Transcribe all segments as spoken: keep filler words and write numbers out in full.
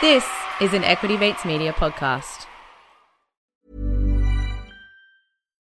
This is an Equity Mates Media podcast.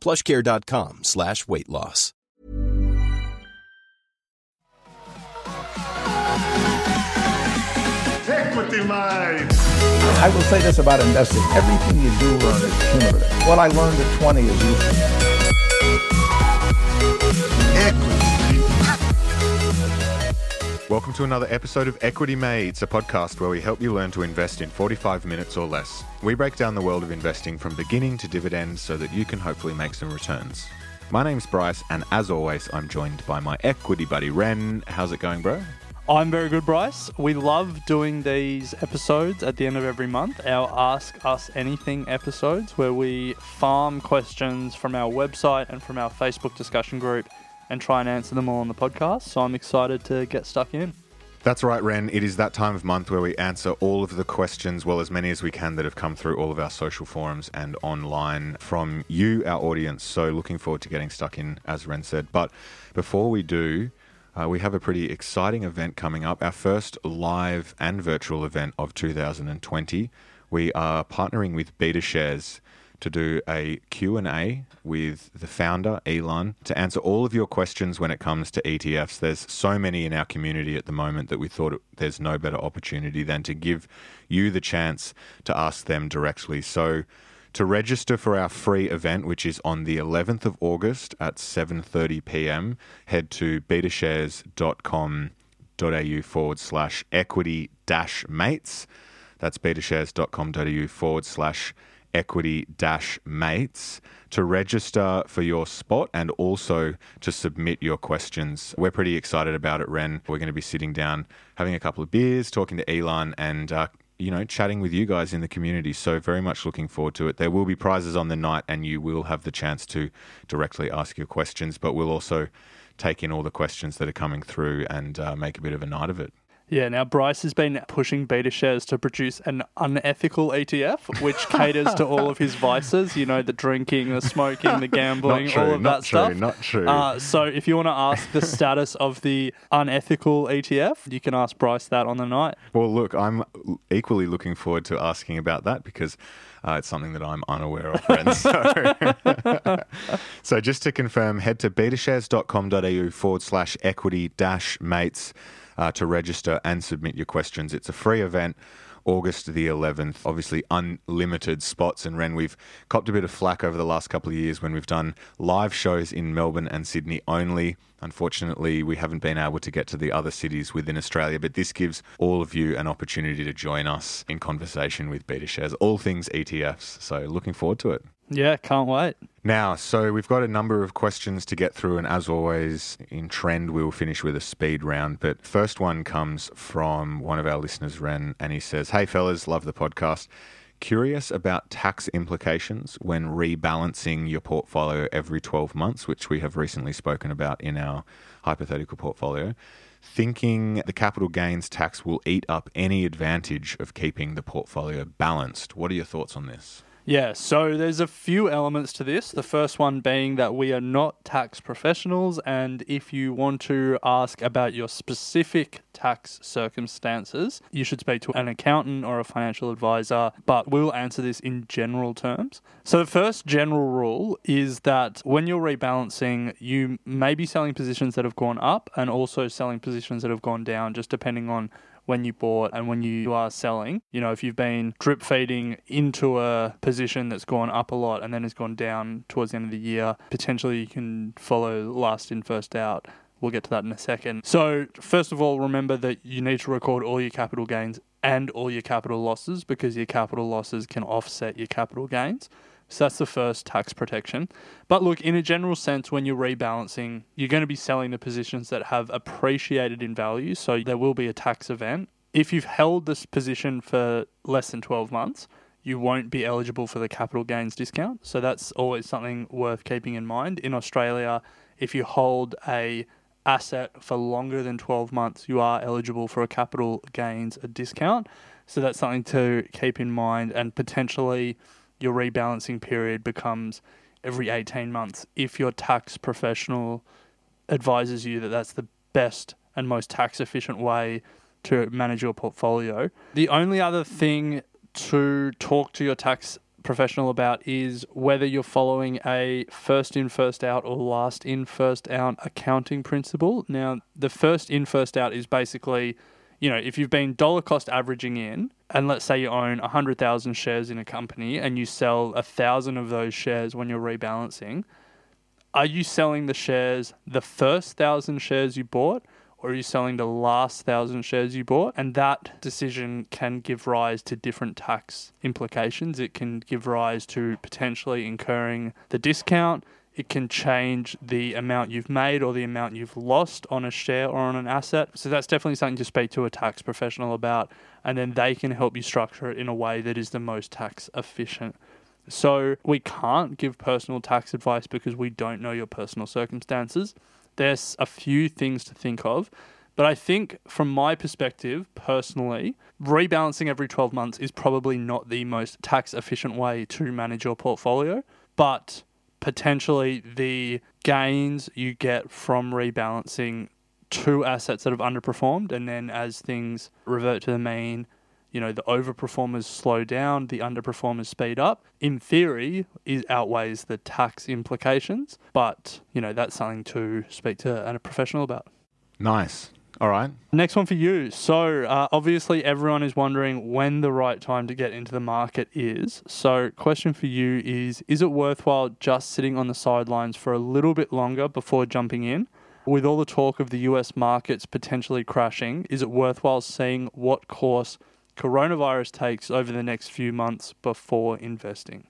PlushCare.com slash weight loss. Equity Minds. I will say this about investing. Everything you do learn is cumulative. What I learned at twenty is useful. Equity. Welcome to another episode of Equity Mates, a podcast where we help you learn to invest in forty-five minutes or less. We break down the world of investing from beginning to dividends so that you can hopefully make some returns. My name's Bryce, and as always, I'm joined by my equity buddy, Ren. How's it going, bro? I'm very good, Bryce. We love doing these episodes at the end of every month, our Ask Us Anything episodes, where we farm questions from our website and from our Facebook discussion group and try and answer them all on the podcast. So I'm excited to get stuck in. That's right, Ren. It is that time of month where we answer all of the questions, well, as many as we can that have come through all of our social forums and online from you, our audience. So looking forward to getting stuck in, as Ren said. But before we do, uh, we have a pretty exciting event coming up, our first live and virtual event of two thousand twenty. We are partnering with BetaShares to do a Q and A with the founder, Elon, to answer all of your questions when it comes to E T Fs. There's so many in our community at the moment that we thought there's no better opportunity than to give you the chance to ask them directly. So to register for our free event, which is on the eleventh of August at seven thirty p.m, head to betashares.com.au forward slash equity dash mates. That's betashares.com.au forward slash equity dash mates to register for your spot and also to submit your questions. We're pretty excited about it, Ren. We're going to be sitting down, having a couple of beers, talking to Elon and, uh, you know, chatting with you guys in the community. So very much looking forward to it. There will be prizes on the night and you will have the chance to directly ask your questions, but we'll also take in all the questions that are coming through and uh, make a bit of a night of it. Yeah, now Bryce has been pushing BetaShares to produce an unethical E T F, which caters to all of his vices, you know, the drinking, the smoking, the gambling, true, all of that true, stuff. Not true, not true. Uh, so if you want to ask the status of the unethical E T F, you can ask Bryce that on the night. Well, look, I'm equally looking forward to asking about that because uh, it's something that I'm unaware of, friends. So. So just to confirm, head to betashares.com.au forward slash equity dash mates. Uh, to register and submit your questions. It's a free event, August the eleventh. Obviously, unlimited spots. And Ren, we've copped a bit of flack over the last couple of years when we've done live shows in Melbourne and Sydney only. Unfortunately, we haven't been able to get to the other cities within Australia, but this gives all of you an opportunity to join us in conversation with BetaShares, all things E T Fs. So looking forward to it. Yeah, can't wait. Now, so we've got a number of questions to get through, and as always, in trend, we'll finish with a speed round. But first one comes from one of our listeners, Ren, and he says, "Hey fellas, love the podcast. Curious about tax implications when rebalancing your portfolio every twelve months, which we have recently spoken about in our hypothetical portfolio. Thinking the capital gains tax will eat up any advantage of keeping the portfolio balanced. What are your thoughts on this?" Yeah, so there's a few elements to this. The first one being that we are not tax professionals, and if you want to ask about your specific tax circumstances, you should speak to an accountant or a financial advisor, but we'll answer this in general terms. So the first general rule is that when you're rebalancing, you may be selling positions that have gone up and also selling positions that have gone down, just depending on when you bought and when you are selling. You know, if you've been drip feeding into a position that's gone up a lot and then has gone down towards the end of the year, potentially you can follow last in, first out. We'll get to that in a second. So first of all, remember that you need to record all your capital gains and all your capital losses, because your capital losses can offset your capital gains. So that's the first tax protection. But look, in a general sense, when you're rebalancing, you're going to be selling the positions that have appreciated in value. So there will be a tax event. If you've held this position for less than twelve months, you won't be eligible for the capital gains discount. So that's always something worth keeping in mind. In Australia, if you hold a asset for longer than twelve months, you are eligible for a capital gains discount. So that's something to keep in mind, and potentially your rebalancing period becomes every eighteen months if your tax professional advises you that that's the best and most tax efficient way to manage your portfolio. The only other thing to talk to your tax professional about is whether you're following a first in, first out or last in, first out accounting principle. Now, the first in, first out is basically, you know, if you've been dollar cost averaging in, and let's say you own one hundred thousand shares in a company and you sell one thousand of those shares when you're rebalancing, are you selling the shares, the first one thousand shares you bought, or are you selling the last one thousand shares you bought? And that decision can give rise to different tax implications. It can give rise to potentially incurring the discount. It can change the amount you've made or the amount you've lost on a share or on an asset. So that's definitely something to speak to a tax professional about, and then they can help you structure it in a way that is the most tax efficient. So we can't give personal tax advice because we don't know your personal circumstances. There's a few things to think of, but I think from my perspective, personally, rebalancing every twelve months is probably not the most tax efficient way to manage your portfolio, but potentially the gains you get from rebalancing two assets that have underperformed, and then as things revert to the mean, you know, the overperformers slow down, the underperformers speed up, in theory, is outweighs the tax implications. But, you know, that's something to speak to a professional about. Nice. All right. Next one for you. So uh, obviously everyone is wondering when the right time to get into the market is. So question for you is, is it worthwhile just sitting on the sidelines for a little bit longer before jumping in? With all the talk of the U S markets potentially crashing, is it worthwhile seeing what course coronavirus takes over the next few months before investing?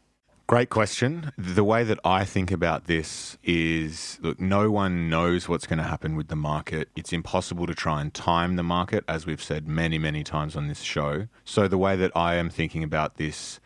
Great question. The way that I think about this is, look, no one knows what's going to happen with the market. It's impossible to try and time the market, as we've said many, many times on this show. So the way that I am thinking about this,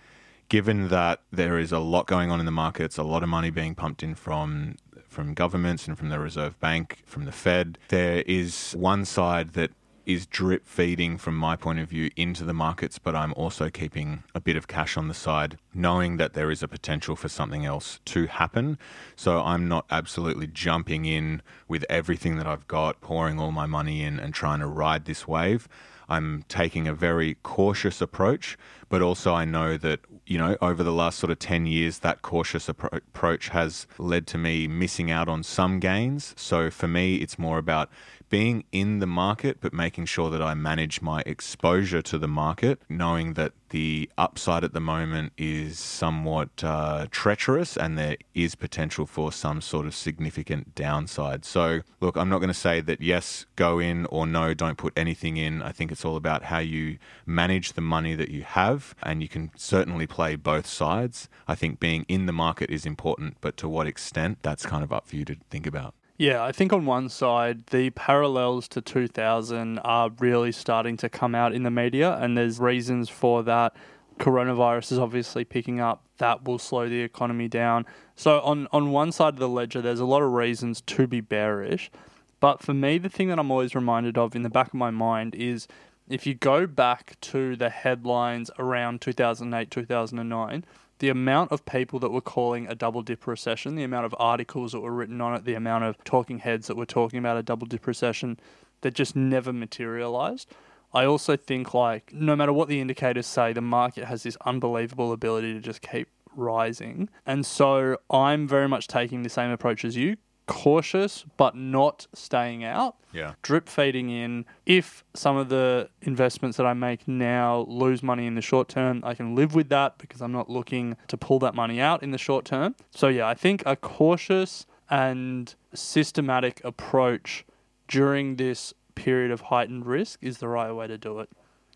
given that there is a lot going on in the markets, a lot of money being pumped in from from governments and from the Reserve Bank, from the Fed, there is one side that is drip feeding from my point of view into the markets, but I'm also keeping a bit of cash on the side, knowing that there is a potential for something else to happen. So I'm not absolutely jumping in with everything that I've got, pouring all my money in and trying to ride this wave. I'm taking a very cautious approach, but also I know that, you know, over the last sort of ten years, that cautious approach has led to me missing out on some gains. So for me, it's more about being in the market, but making sure that I manage my exposure to the market, knowing that the upside at the moment is somewhat uh, treacherous and there is potential for some sort of significant downside. So look, I'm not going to say that yes, go in, or no, don't put anything in. I think it's all about how you manage the money that you have, and you can certainly play both sides. I think being in the market is important, but to what extent, that's kind of up for you to think about. Yeah, I think on one side, the parallels to two thousand are really starting to come out in the media, and there's reasons for that. Coronavirus is obviously picking up. That will slow the economy down. So on, on one side of the ledger, there's a lot of reasons to be bearish. But for me, the thing that I'm always reminded of in the back of my mind is, if you go back to the headlines around two thousand eight, two thousand nine, the amount of people that were calling a double dip recession, the amount of articles that were written on it, the amount of talking heads that were talking about a double dip recession that just never materialized. I also think, like, no matter what the indicators say, the market has this unbelievable ability to just keep rising. And so I'm very much taking the same approach as you. cautious but not staying out, yeah. drip feeding in. If some of the investments that I make now lose money in the short term, I can live with that because I'm not looking to pull that money out in the short term. So yeah, I think a cautious and systematic approach during this period of heightened risk is the right way to do it.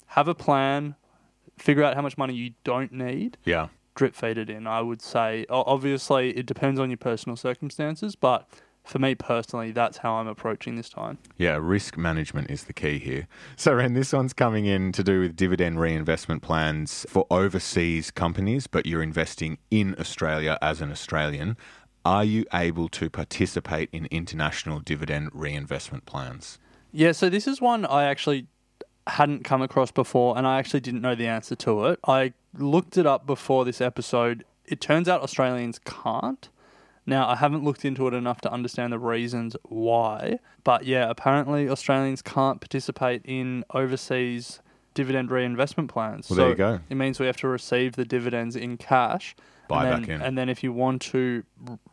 Have a plan, figure out how much money you don't need. Yeah. Drip feed it in, I would say. Obviously, it depends on your personal circumstances, but for me personally, that's how I'm approaching this time. Yeah, risk management is the key here. So, Ren, this one's coming in to do with dividend reinvestment plans for overseas companies, but you're investing in Australia as an Australian. Are you able to participate in international dividend reinvestment plans? Yeah, so this is one I actually hadn't come across before, and I actually didn't know the answer to it. I looked it up before this episode. It turns out Australians can't. Now, I haven't looked into it enough to understand the reasons why, but yeah, apparently Australians can't participate in overseas dividend reinvestment plans. Well, so there you go. It means we have to receive the dividends in cash. Buy and then, back in. And then if you want to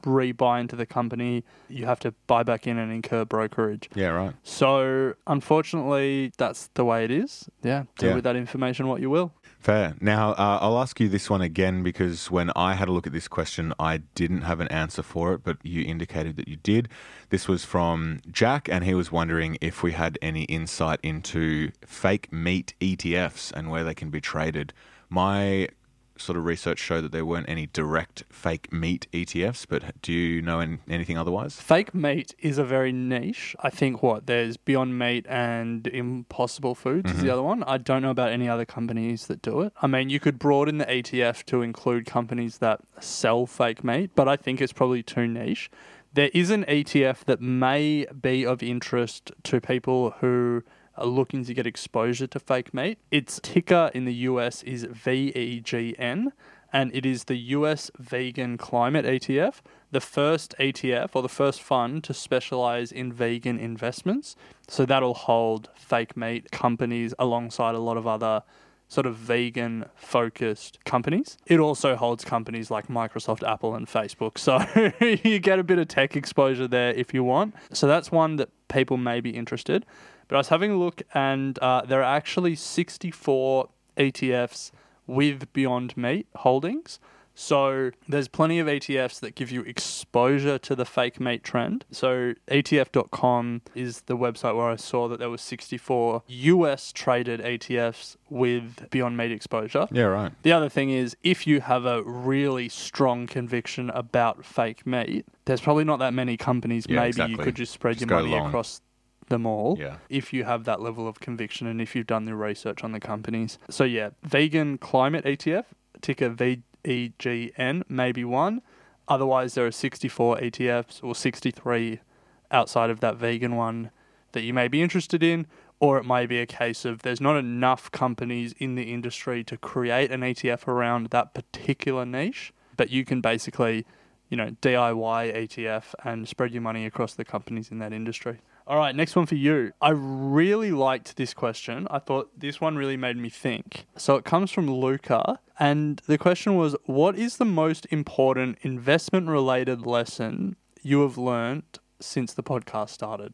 re-buy into the company, you have to buy back in and incur brokerage. Yeah, right. So, unfortunately, that's the way it is. Yeah, do yeah. with that information what you will. Fair. Now, uh, I'll ask you this one again because when I had a look at this question, I didn't have an answer for it, but you indicated that you did. This was from Jack, and he was wondering if we had any insight into fake meat E T Fs and where they can be traded. My sort of research showed that there weren't any direct fake meat E T Fs, but do you know any, anything otherwise? Fake meat is a very niche. I think what? There's Beyond Meat and Impossible Foods mm-hmm. is the other one. I don't know about any other companies that do it. I mean, you could broaden the E T F to include companies that sell fake meat, but I think it's probably too niche. There is an E T F that may be of interest to people who are looking to get exposure to fake meat. Its ticker in the U S is V E G N, and it is the U S Vegan Climate E T F, the first E T F or the first fund to specialize in vegan investments. So that'll hold fake meat companies alongside a lot of other sort of vegan-focused companies. It also holds companies like Microsoft, Apple, and Facebook. So you get a bit of tech exposure there if you want. So that's one that people may be interested. But I was having a look, and uh, there are actually sixty-four E T Fs with Beyond Meat holdings. So there's plenty of E T Fs that give you exposure to the fake meat trend. So E T F dot com is the website where I saw that there were sixty-four U S traded E T Fs with Beyond Meat exposure. Yeah, right. The other thing is, if you have a really strong conviction about fake meat, there's probably not that many companies. Yeah, maybe exactly. You could just spread just your money long. across them all yeah. if you have that level of conviction and if you've done the research on the companies. So yeah, Vegan Climate E T F, ticker V E G N, maybe one. Otherwise, there are sixty-four E T Fs or sixty-three outside of that vegan one that you may be interested in, or it may be a case of there's not enough companies in the industry to create an E T F around that particular niche, but you can basically, you know, D I Y E T F and spread your money across the companies in that industry. All right, next one for you. I really liked this question. I thought this one really made me think. So it comes from Luca, and the question was, what is the most important investment-related lesson you have learned since the podcast started?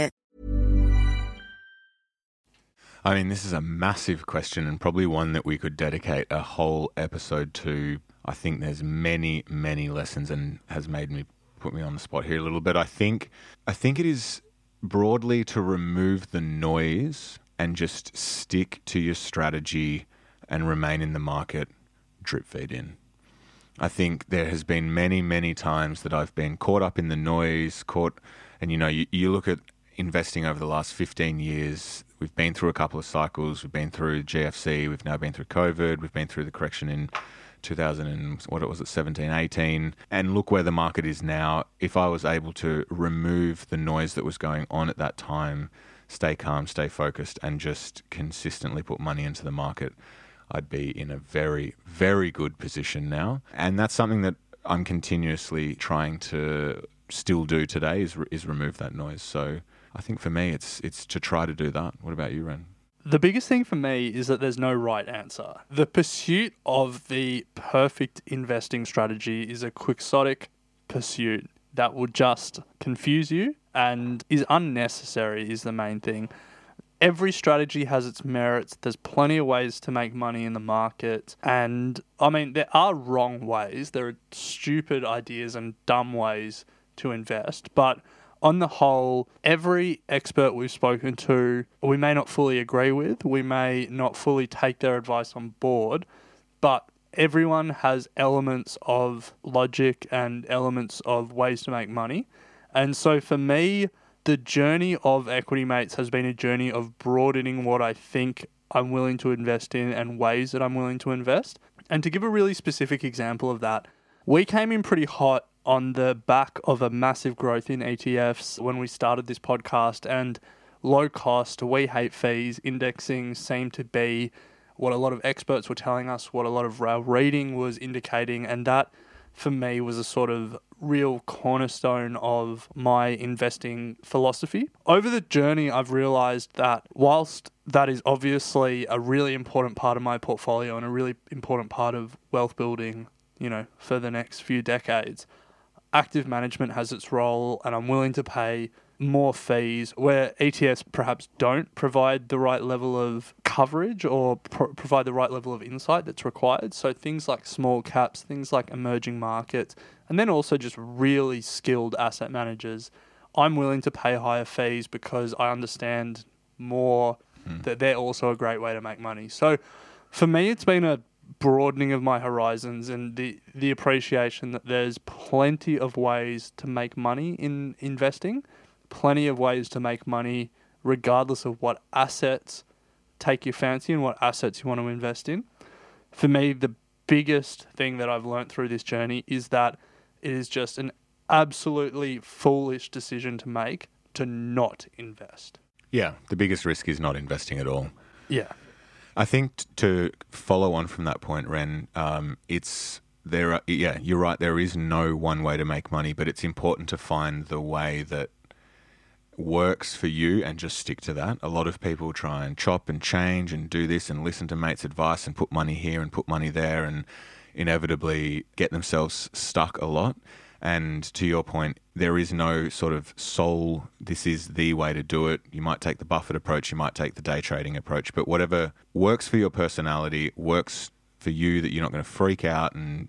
I mean, this is a massive question and probably one that we could dedicate a whole episode to. I think there's many, many lessons, and has made me put me on the spot here a little bit. I think, I think it is broadly to remove the noise and just stick to your strategy and remain in the market, drip feed in. I think there has been many, many times that I've been caught up in the noise, caught, and you know, you, you look at investing over the last fifteen years. We've been through a couple of cycles. We've been through G F C. We've now been through COVID. We've been through the correction in two thousand and what it was at seventeen, eighteen. And look where the market is now. If I was able to remove the noise that was going on at that time, stay calm, stay focused, and just consistently put money into the market, I'd be in a very, very good position now. And that's something that I'm continuously trying to still do today is, re- is remove that noise. So I think for me, it's it's to try to do that. What about you, Ren? The biggest thing for me is that there's no right answer. The pursuit of the perfect investing strategy is a quixotic pursuit that will just confuse you and is unnecessary is the main thing. Every strategy has its merits. There's plenty of ways to make money in the market. And I mean, there are wrong ways. There are stupid ideas and dumb ways to invest. But on the whole, every expert we've spoken to, we may not fully agree with. We may not fully take their advice on board. But everyone has elements of logic and elements of ways to make money. And so for me, the journey of Equity Mates has been a journey of broadening what I think I'm willing to invest in and ways that I'm willing to invest. And to give a really specific example of that, we came in pretty hot on the back of a massive growth in E T Fs when we started this podcast, and low cost, we hate fees, indexing seemed to be what a lot of experts were telling us, what a lot of reading was indicating, and that for me was a sort of real cornerstone of my investing philosophy. Over the journey, I've realized that whilst that is obviously a really important part of my portfolio and a really important part of wealth building, you know, for the next few decades, active management has its role, and I'm willing to pay more fees where E T Fs perhaps don't provide the right level of coverage or pro- provide the right level of insight that's required. So things like small caps, things like emerging markets, and then also just really skilled asset managers. I'm willing to pay higher fees because I understand more mm. that they're also a great way to make money. So for me, it's been a broadening of my horizons and the, the appreciation that there's plenty of ways to make money in investing. Plenty of ways to make money regardless of what assets take your fancy and what assets you want to invest in. For me, the biggest thing that I've learned through this journey is that it is just an absolutely foolish decision to make to not invest. Yeah, the biggest risk is not investing at all. Yeah. I think t- to follow on from that point, Ren, um, it's... there. Are, yeah, you're right. There is no one way to make money, but it's important to find the way that works for you and just stick to that. A lot of people try and chop and change and do this and listen to mates' advice and put money here and put money there and inevitably get themselves stuck a lot. And to your point, there is no sort of sole, this is the way to do it. You might take the Buffett approach, you might take the day trading approach, but whatever works for your personality, works for you that you're not going to freak out and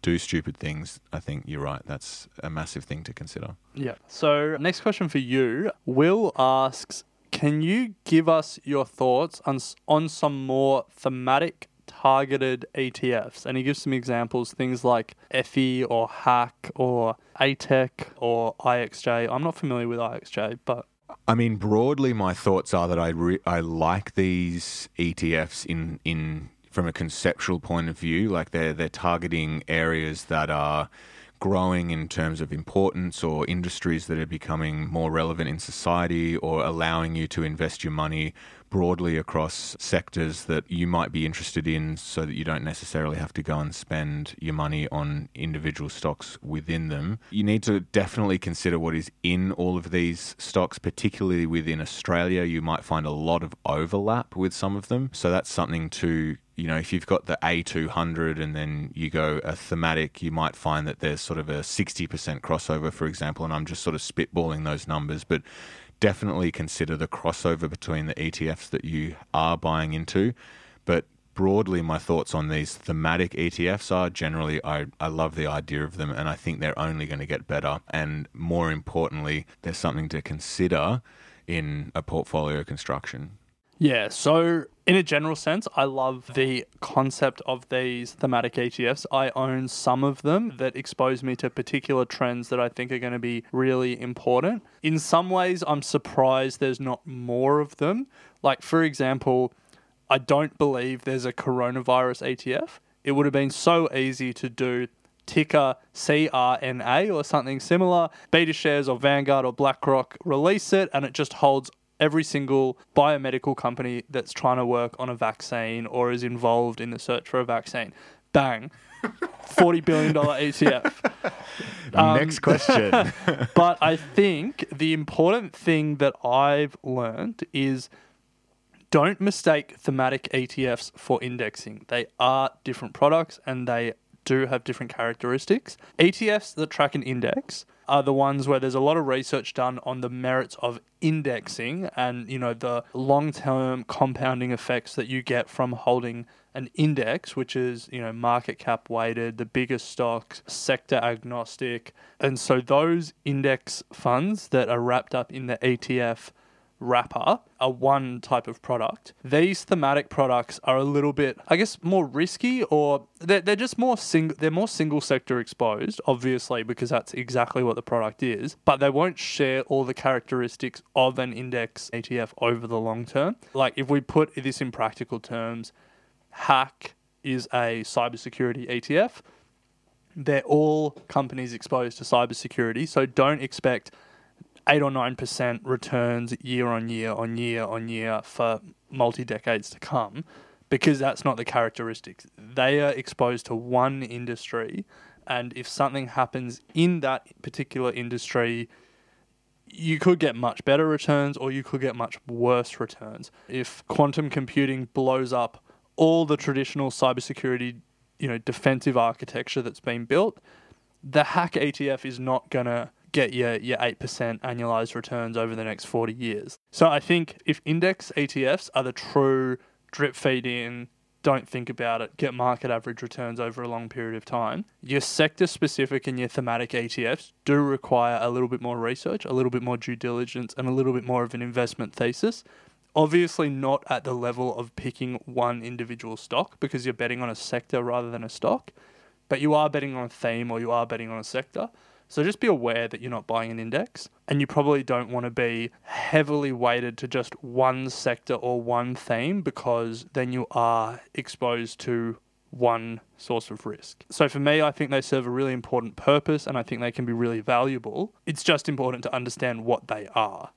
do stupid things, I think you're right. That's a massive thing to consider. Yeah. So next question for you. Will asks, can you give us your thoughts on, on some more thematic targeted E T Fs? And he gives some examples, things like F I or H A C or A T E C or I X J. I'm not familiar with I X J, but... I mean, broadly, my thoughts are that I re- I like these E T Fs in... in from a conceptual point of view, like they're, they're targeting areas that are growing in terms of importance or industries that are becoming more relevant in society or allowing you to invest your money broadly across sectors that you might be interested in so that you don't necessarily have to go and spend your money on individual stocks within them. You need to definitely consider what is in all of these stocks, particularly within Australia. You might find a lot of overlap with some of them. So that's something to, you know, if you've got the A two hundred and then you go a thematic, you might find that there's sort of a sixty percent crossover, for example, and I'm just sort of spitballing those numbers, but definitely consider the crossover between the E T Fs that you are buying into. But broadly, my thoughts on these thematic E T Fs are generally, I, I love the idea of them and I think they're only going to get better. And more importantly, there's something to consider in a portfolio construction. Yeah, so in a general sense, I love the concept of these thematic E T Fs. I own some of them that expose me to particular trends that I think are going to be really important. In some ways, I'm surprised there's not more of them. Like, for example, I don't believe there's a coronavirus E T F. it would have been so easy to do ticker C R N A or something similar. BetaShares or Vanguard or BlackRock release it, and it just holds every single biomedical company that's trying to work on a vaccine or is involved in the search for a vaccine. Bang. forty billion dollars E T F. Um, Next question. But I think the important thing that I've learned is don't mistake thematic E T Fs for indexing. They are different products and they do have different characteristics. E T Fs that track an index are the ones where there's a lot of research done on the merits of indexing and, you know, the long-term compounding effects that you get from holding an index, which is, you know, market cap weighted, the biggest stocks, sector agnostic. And so those index funds that are wrapped up in the E T F wrapper are one type of product. These thematic products are a little bit, I guess, more risky, or they're, they're just more single, they're more single sector exposed, obviously, because that's exactly what the product is, but they won't share all the characteristics of an index E T F over the long term. Like if we put this in practical terms, H A C is a cybersecurity E T F. They're all companies exposed to cybersecurity, so don't expect eight or nine percent returns year on year on year on year for multi-decades to come, because that's not the characteristics. They are exposed to one industry, and if something happens in that particular industry, you could get much better returns or you could get much worse returns. If quantum computing blows up all the traditional cybersecurity, you know, defensive architecture that's been built, the H A C E T F is not going to get your, your eight percent annualized returns over the next forty years. So I think if index E T Fs are the true drip feed in, don't think about it, get market average returns over a long period of time, your sector specific and your thematic E T Fs do require a little bit more research, a little bit more due diligence, and a little bit more of an investment thesis. Obviously not at the level of picking one individual stock, because you're betting on a sector rather than a stock, but you are betting on a theme or you are betting on a sector. So just be aware that you're not buying an index, and you probably don't want to be heavily weighted to just one sector or one theme, because then you are exposed to one source of risk. So for me, I think they serve a really important purpose and I think they can be really valuable. It's just important to understand what they are.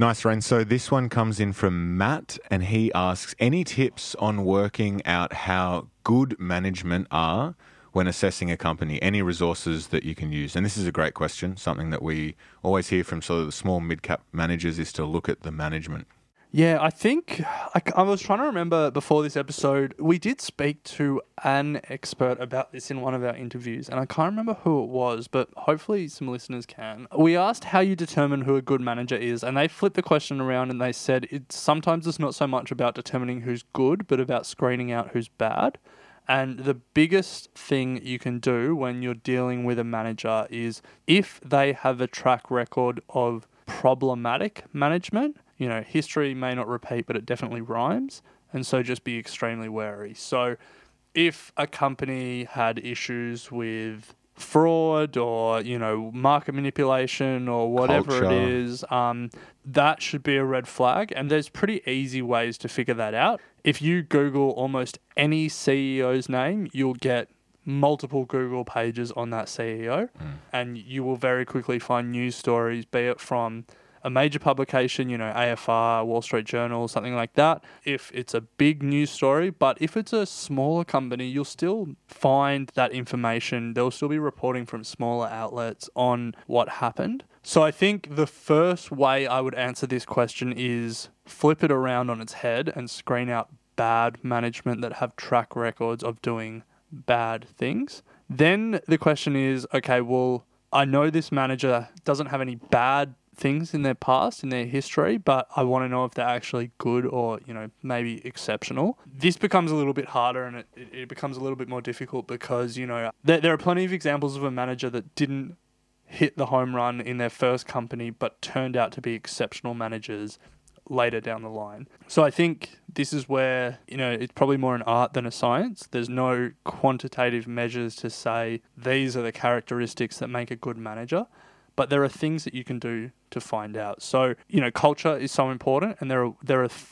Nice, Ren. So this one comes in from Matt, and he asks, any tips on working out how good management are when assessing a company? Any resources that you can use? And this is a great question. Something that we always hear from sort of the small mid-cap managers is to look at the management. Yeah, I think I, I was trying to remember before this episode, we did speak to an expert about this in one of our interviews, and I can't remember who it was, but hopefully some listeners can. We asked how you determine who a good manager is, and they flipped the question around and they said it's sometimes it's not so much about determining who's good, but about screening out who's bad. And the biggest thing you can do when you're dealing with a manager is if they have a track record of problematic management. You know, history may not repeat, but it definitely rhymes. And so just be extremely wary. So if a company had issues with fraud or, you know, market manipulation or whatever Culture. it is, um, that should be a red flag. And there's pretty easy ways to figure that out. If you Google almost any C E O's name, you'll get multiple Google pages on that C E O. Mm. And you will very quickly find news stories, be it from a major publication, you know, A F R, Wall Street Journal, something like that, if it's a big news story. But if it's a smaller company, you'll still find that information. There'll still be reporting from smaller outlets on what happened. So I think the first way I would answer this question is flip it around on its head and screen out bad management that have track records of doing bad things. Then the question is, okay, well, I know this manager doesn't have any bad things in their past, in their history, but I want to know if they're actually good or, you know, maybe exceptional. This becomes a little bit harder and it, it becomes a little bit more difficult because, you know, there, there are plenty of examples of a manager that didn't hit the home run in their first company but turned out to be exceptional managers later down the line. So I think this is where, you know, it's probably more an art than a science. There's no quantitative measures to say these are the characteristics that make a good manager. But there are things that you can do to find out. So, you know, culture is so important, and there are there are th-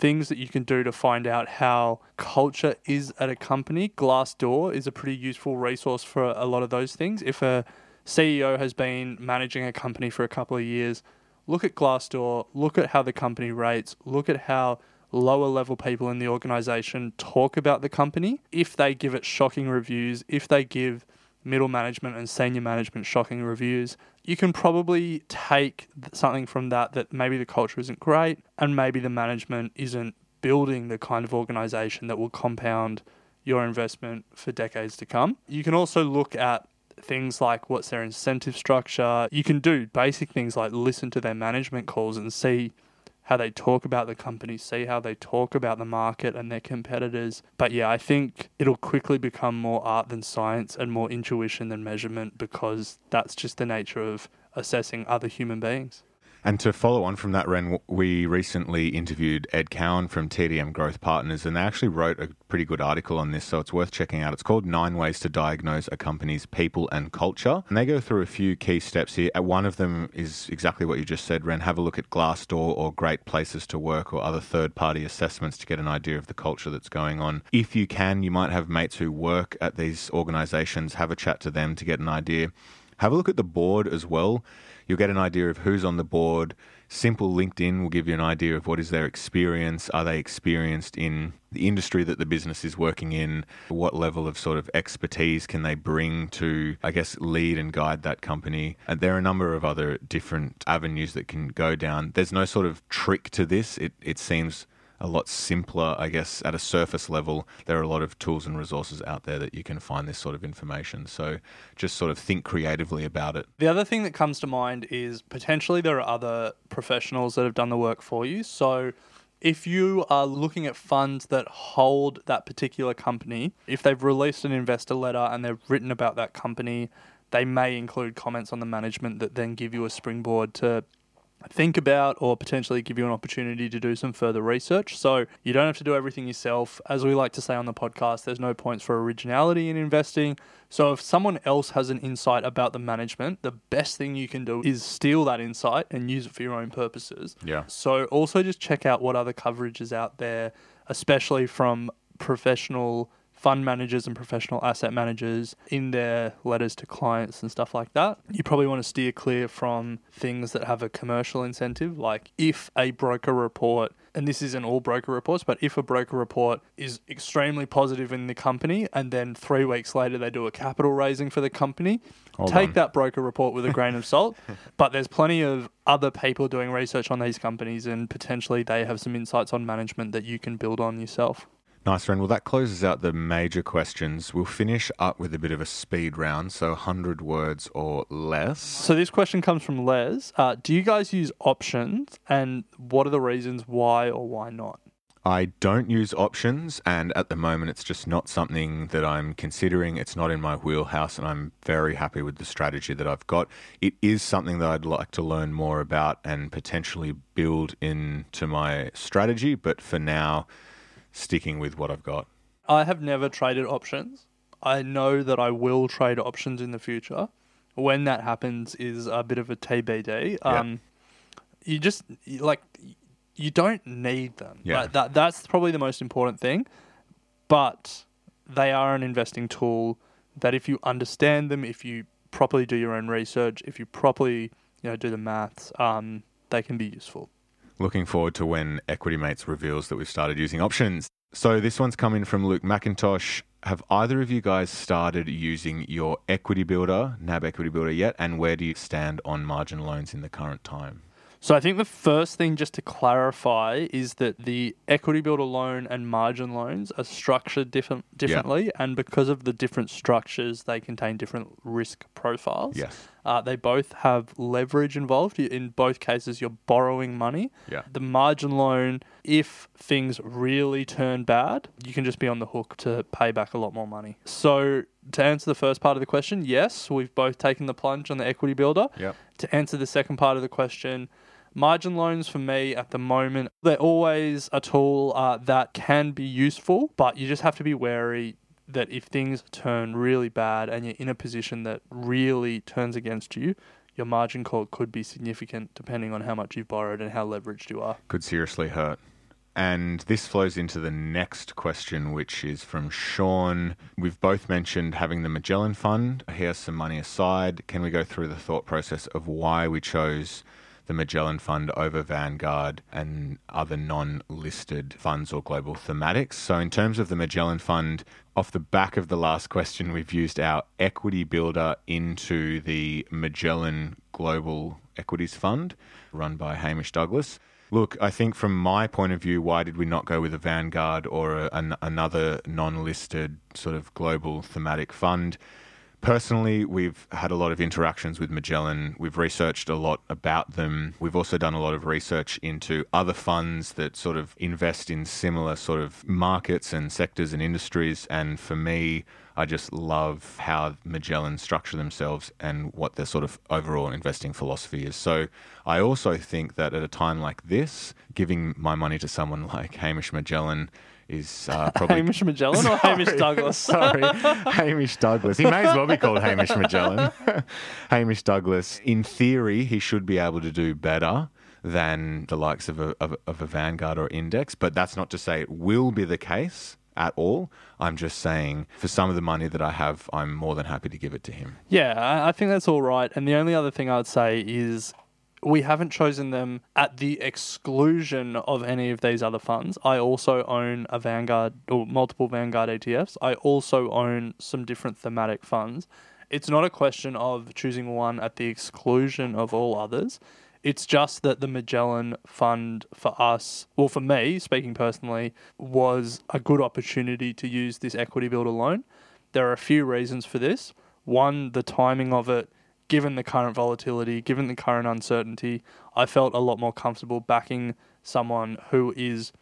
things that you can do to find out how culture is at a company. Glassdoor is a pretty useful resource for a lot of those things. If a C E O has been managing a company for a couple of years, look at Glassdoor, look at how the company rates, look at how lower level people in the organization talk about the company. If they give it shocking reviews, if they give middle management and senior management shocking reviews, you can probably take something from that, that maybe the culture isn't great and maybe the management isn't building the kind of organization that will compound your investment for decades to come. You can also look at things like what's their incentive structure. You can do basic things like listen to their management calls and see how they talk about the company, see how they talk about the market and their competitors. But yeah, I think it'll quickly become more art than science and more intuition than measurement, because that's just the nature of assessing other human beings. And to follow on from that, Ren, we recently interviewed Ed Cowan from T D M Growth Partners, and they actually wrote a pretty good article on this, so it's worth checking out. It's called Nine Ways to Diagnose a Company's People and Culture. And they go through a few key steps here. One of them is exactly what you just said, Ren. Have a look at Glassdoor or Great Places to Work or other third-party assessments to get an idea of the culture that's going on. If you can, you might have mates who work at these organisations. Have a chat to them to get an idea. Have a look at the board as well. You'll get an idea of who's on the board. Simple LinkedIn will give you an idea of what is their experience. Are they experienced in the industry that the business is working in? What level of sort of expertise can they bring to, I guess, lead and guide that company? And there are a number of other different avenues that can go down. There's no sort of trick to this. It, it seems a lot simpler, I guess, at a surface level. There are a lot of tools and resources out there that you can find this sort of information. So just sort of think creatively about it. The other thing that comes to mind is potentially there are other professionals that have done the work for you. So if you are looking at funds that hold that particular company, if they've released an investor letter and they've written about that company, they may include comments on the management that then give you a springboard to think about or potentially give you an opportunity to do some further research. So you don't have to do everything yourself. As we like to say on the podcast, there's no points for originality in investing. So if someone else has an insight about the management, the best thing you can do is steal that insight and use it for your own purposes. Yeah. So also just check out what other coverage is out there, especially from professional fund managers and professional asset managers in their letters to clients and stuff like that. You probably want to steer clear from things that have a commercial incentive, like if a broker report, and this isn't all broker reports, but if a broker report is extremely positive in the company and then three weeks later they do a capital raising for the company, Hold take on. that broker report with a grain of salt. But there's plenty of other people doing research on these companies, and potentially they have some insights on management that you can build on yourself. Nice, Ren. Well, that closes out the major questions. We'll finish up with a bit of a speed round, so one hundred words or less. So this question comes from Les. Uh, do you guys use options, and what are the reasons why or why not? I don't use options, and at the moment it's just not something that I'm considering. It's not in my wheelhouse, and I'm very happy with the strategy that I've got. It is something that I'd like to learn more about and potentially build into my strategy, but for now, sticking with what I've got. I have never traded options. I know that I will trade options in the future. When that happens is a bit of a T B D. Um, yeah. You just, like, you don't need them. Yeah. Like that, that's probably the most important thing. But they are an investing tool that if you understand them, if you properly do your own research, if you properly, you know, do the maths, um, they can be useful. Looking forward to when Equity Mates reveals that we've started using options. So this one's coming from Luke McIntosh. Have either of you guys started using your Equity Builder, N A B Equity Builder yet? And where do you stand on margin loans in the current time? So I think the first thing just to clarify is that the Equity Builder loan and margin loans are structured different, differently. Yeah. And because of the different structures, they contain different risk profiles. Yes. Uh, they both have leverage involved. In both cases, you're borrowing money. Yeah. The margin loan, if things really turn bad, you can just be on the hook to pay back a lot more money. So to answer the first part of the question, yes, we've both taken the plunge on the Equity Builder. Yeah. To answer the second part of the question, margin loans for me at the moment, they're always a tool uh, that can be useful, but you just have to be wary that if things turn really bad and you're in a position that really turns against you, your margin call could be significant depending on how much you've borrowed and how leveraged you are. Could seriously hurt. And this flows into the next question, which is from Sean. We've both mentioned having the Magellan Fund. Here's some money aside. Can we go through the thought process of why we chose the Magellan Fund over Vanguard and other non-listed funds or global thematics? So in terms of the Magellan Fund, off the back of the last question, we've used our equity builder into the Magellan Global Equities Fund run by Hamish Douglass. Look, I think from my point of view, why did we not go with a Vanguard or a, an, another non-listed sort of global thematic fund? Personally, we've had a lot of interactions with Magellan. We've researched a lot about them. We've also done a lot of research into other funds that sort of invest in similar sort of markets and sectors and industries. And for me, I just love how Magellan structure themselves and what their sort of overall investing philosophy is. So I also think that at a time like this, giving my money to someone like Hamish Magellan is uh, probably... Hamish Magellan or sorry, Hamish Douglass? Sorry, Hamish Douglass. He may as well be called Hamish Magellan. Hamish Douglass. In theory, he should be able to do better than the likes of a, of, of a Vanguard or Index, but that's not to say it will be the case at all. I'm just saying for some of the money that I have, I'm more than happy to give it to him. Yeah, I think that's all right. And the only other thing I would say is we haven't chosen them at the exclusion of any of these other funds. I also own a Vanguard or multiple Vanguard E T Fs. I also own some different thematic funds. It's not a question of choosing one at the exclusion of all others. It's just that the Magellan Fund for us, well, for me, speaking personally, was a good opportunity to use this equity builder loan. There are a few reasons for this. One, the timing of it, given the current volatility, given the current uncertainty, I felt a lot more comfortable backing someone who is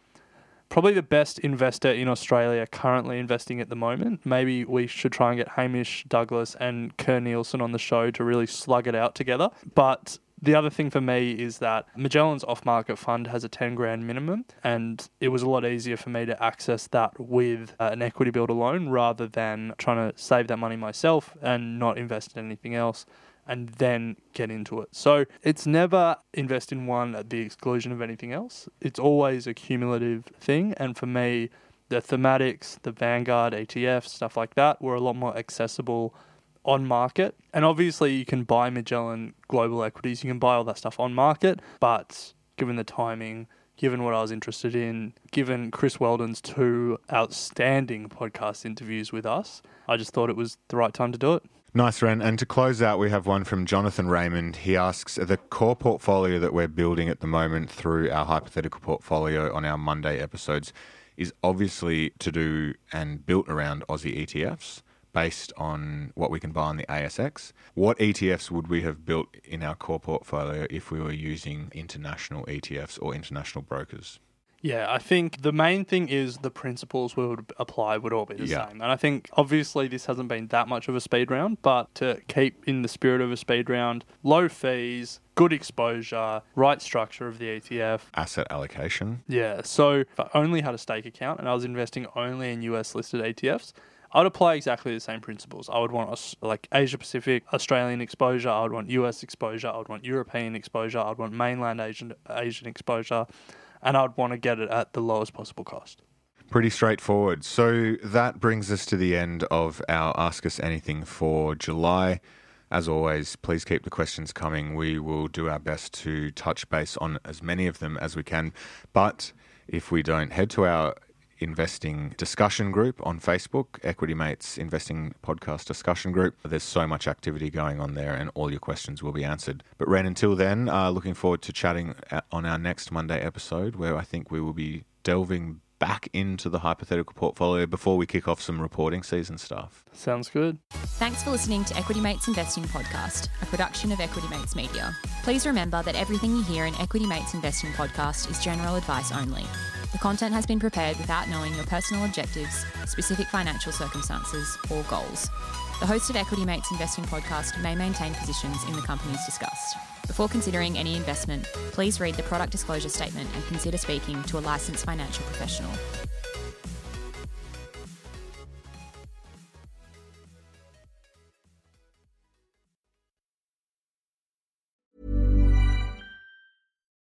probably the best investor in Australia currently investing at the moment. Maybe we should try and get Hamish Douglass and Kerr Nielsen on the show to really slug it out together. But the other thing for me is that Magellan's off-market fund has a ten grand minimum, and it was a lot easier for me to access that with uh, an equity builder loan rather than trying to save that money myself and not invest in anything else and then get into it. So it's never invest in one at the exclusion of anything else. It's always a cumulative thing. And for me, the thematics, the Vanguard, E T Fs, stuff like that were a lot more accessible on market. And obviously you can buy Magellan Global Equities, you can buy all that stuff on market, but given the timing, given what I was interested in, given Chris Weldon's two outstanding podcast interviews with us, I just thought it was the right time to do it. Nice, Ren. And to close out, we have one from Jonathan Raymond. He asks, the core portfolio that we're building at the moment through our hypothetical portfolio on our Monday episodes is obviously to do and built around Aussie E T Fs based on what we can buy on the A S X. What E T Fs would we have built in our core portfolio if we were using international E T Fs or international brokers? Yeah, I think the main thing is the principles we would apply would all be the yeah. same. And I think, obviously, this hasn't been that much of a speed round, but to keep in the spirit of a speed round, low fees, good exposure, right structure of the E T F. Asset allocation. Yeah, so if I only had a stake account and I was investing only in U S-listed E T Fs, I would apply exactly the same principles. I would want like Asia-Pacific, Australian exposure. I would want U S exposure. I would want European exposure. I would want mainland Asian Asian exposure. And I'd want to get it at the lowest possible cost. Pretty straightforward. So that brings us to the end of our Ask Us Anything for July. As always, please keep the questions coming. We will do our best to touch base on as many of them as we can. But if we don't, head to our investing discussion group on Facebook, Equity Mates Investing Podcast Discussion Group. There's so much activity going on there and all your questions will be answered. But Ren, until then, uh, looking forward to chatting on our next Monday episode where I think we will be delving back into the hypothetical portfolio before we kick off some reporting season stuff. Sounds good. Thanks for listening to Equity Mates Investing Podcast, a production of Equity Mates Media. Please remember that everything you hear in Equity Mates Investing Podcast is general advice only. The content has been prepared without knowing your personal objectives, specific financial circumstances, or goals. The host of Equity Mates Investing Podcast may maintain positions in the companies discussed. Before considering any investment, please read the product disclosure statement and consider speaking to a licensed financial professional.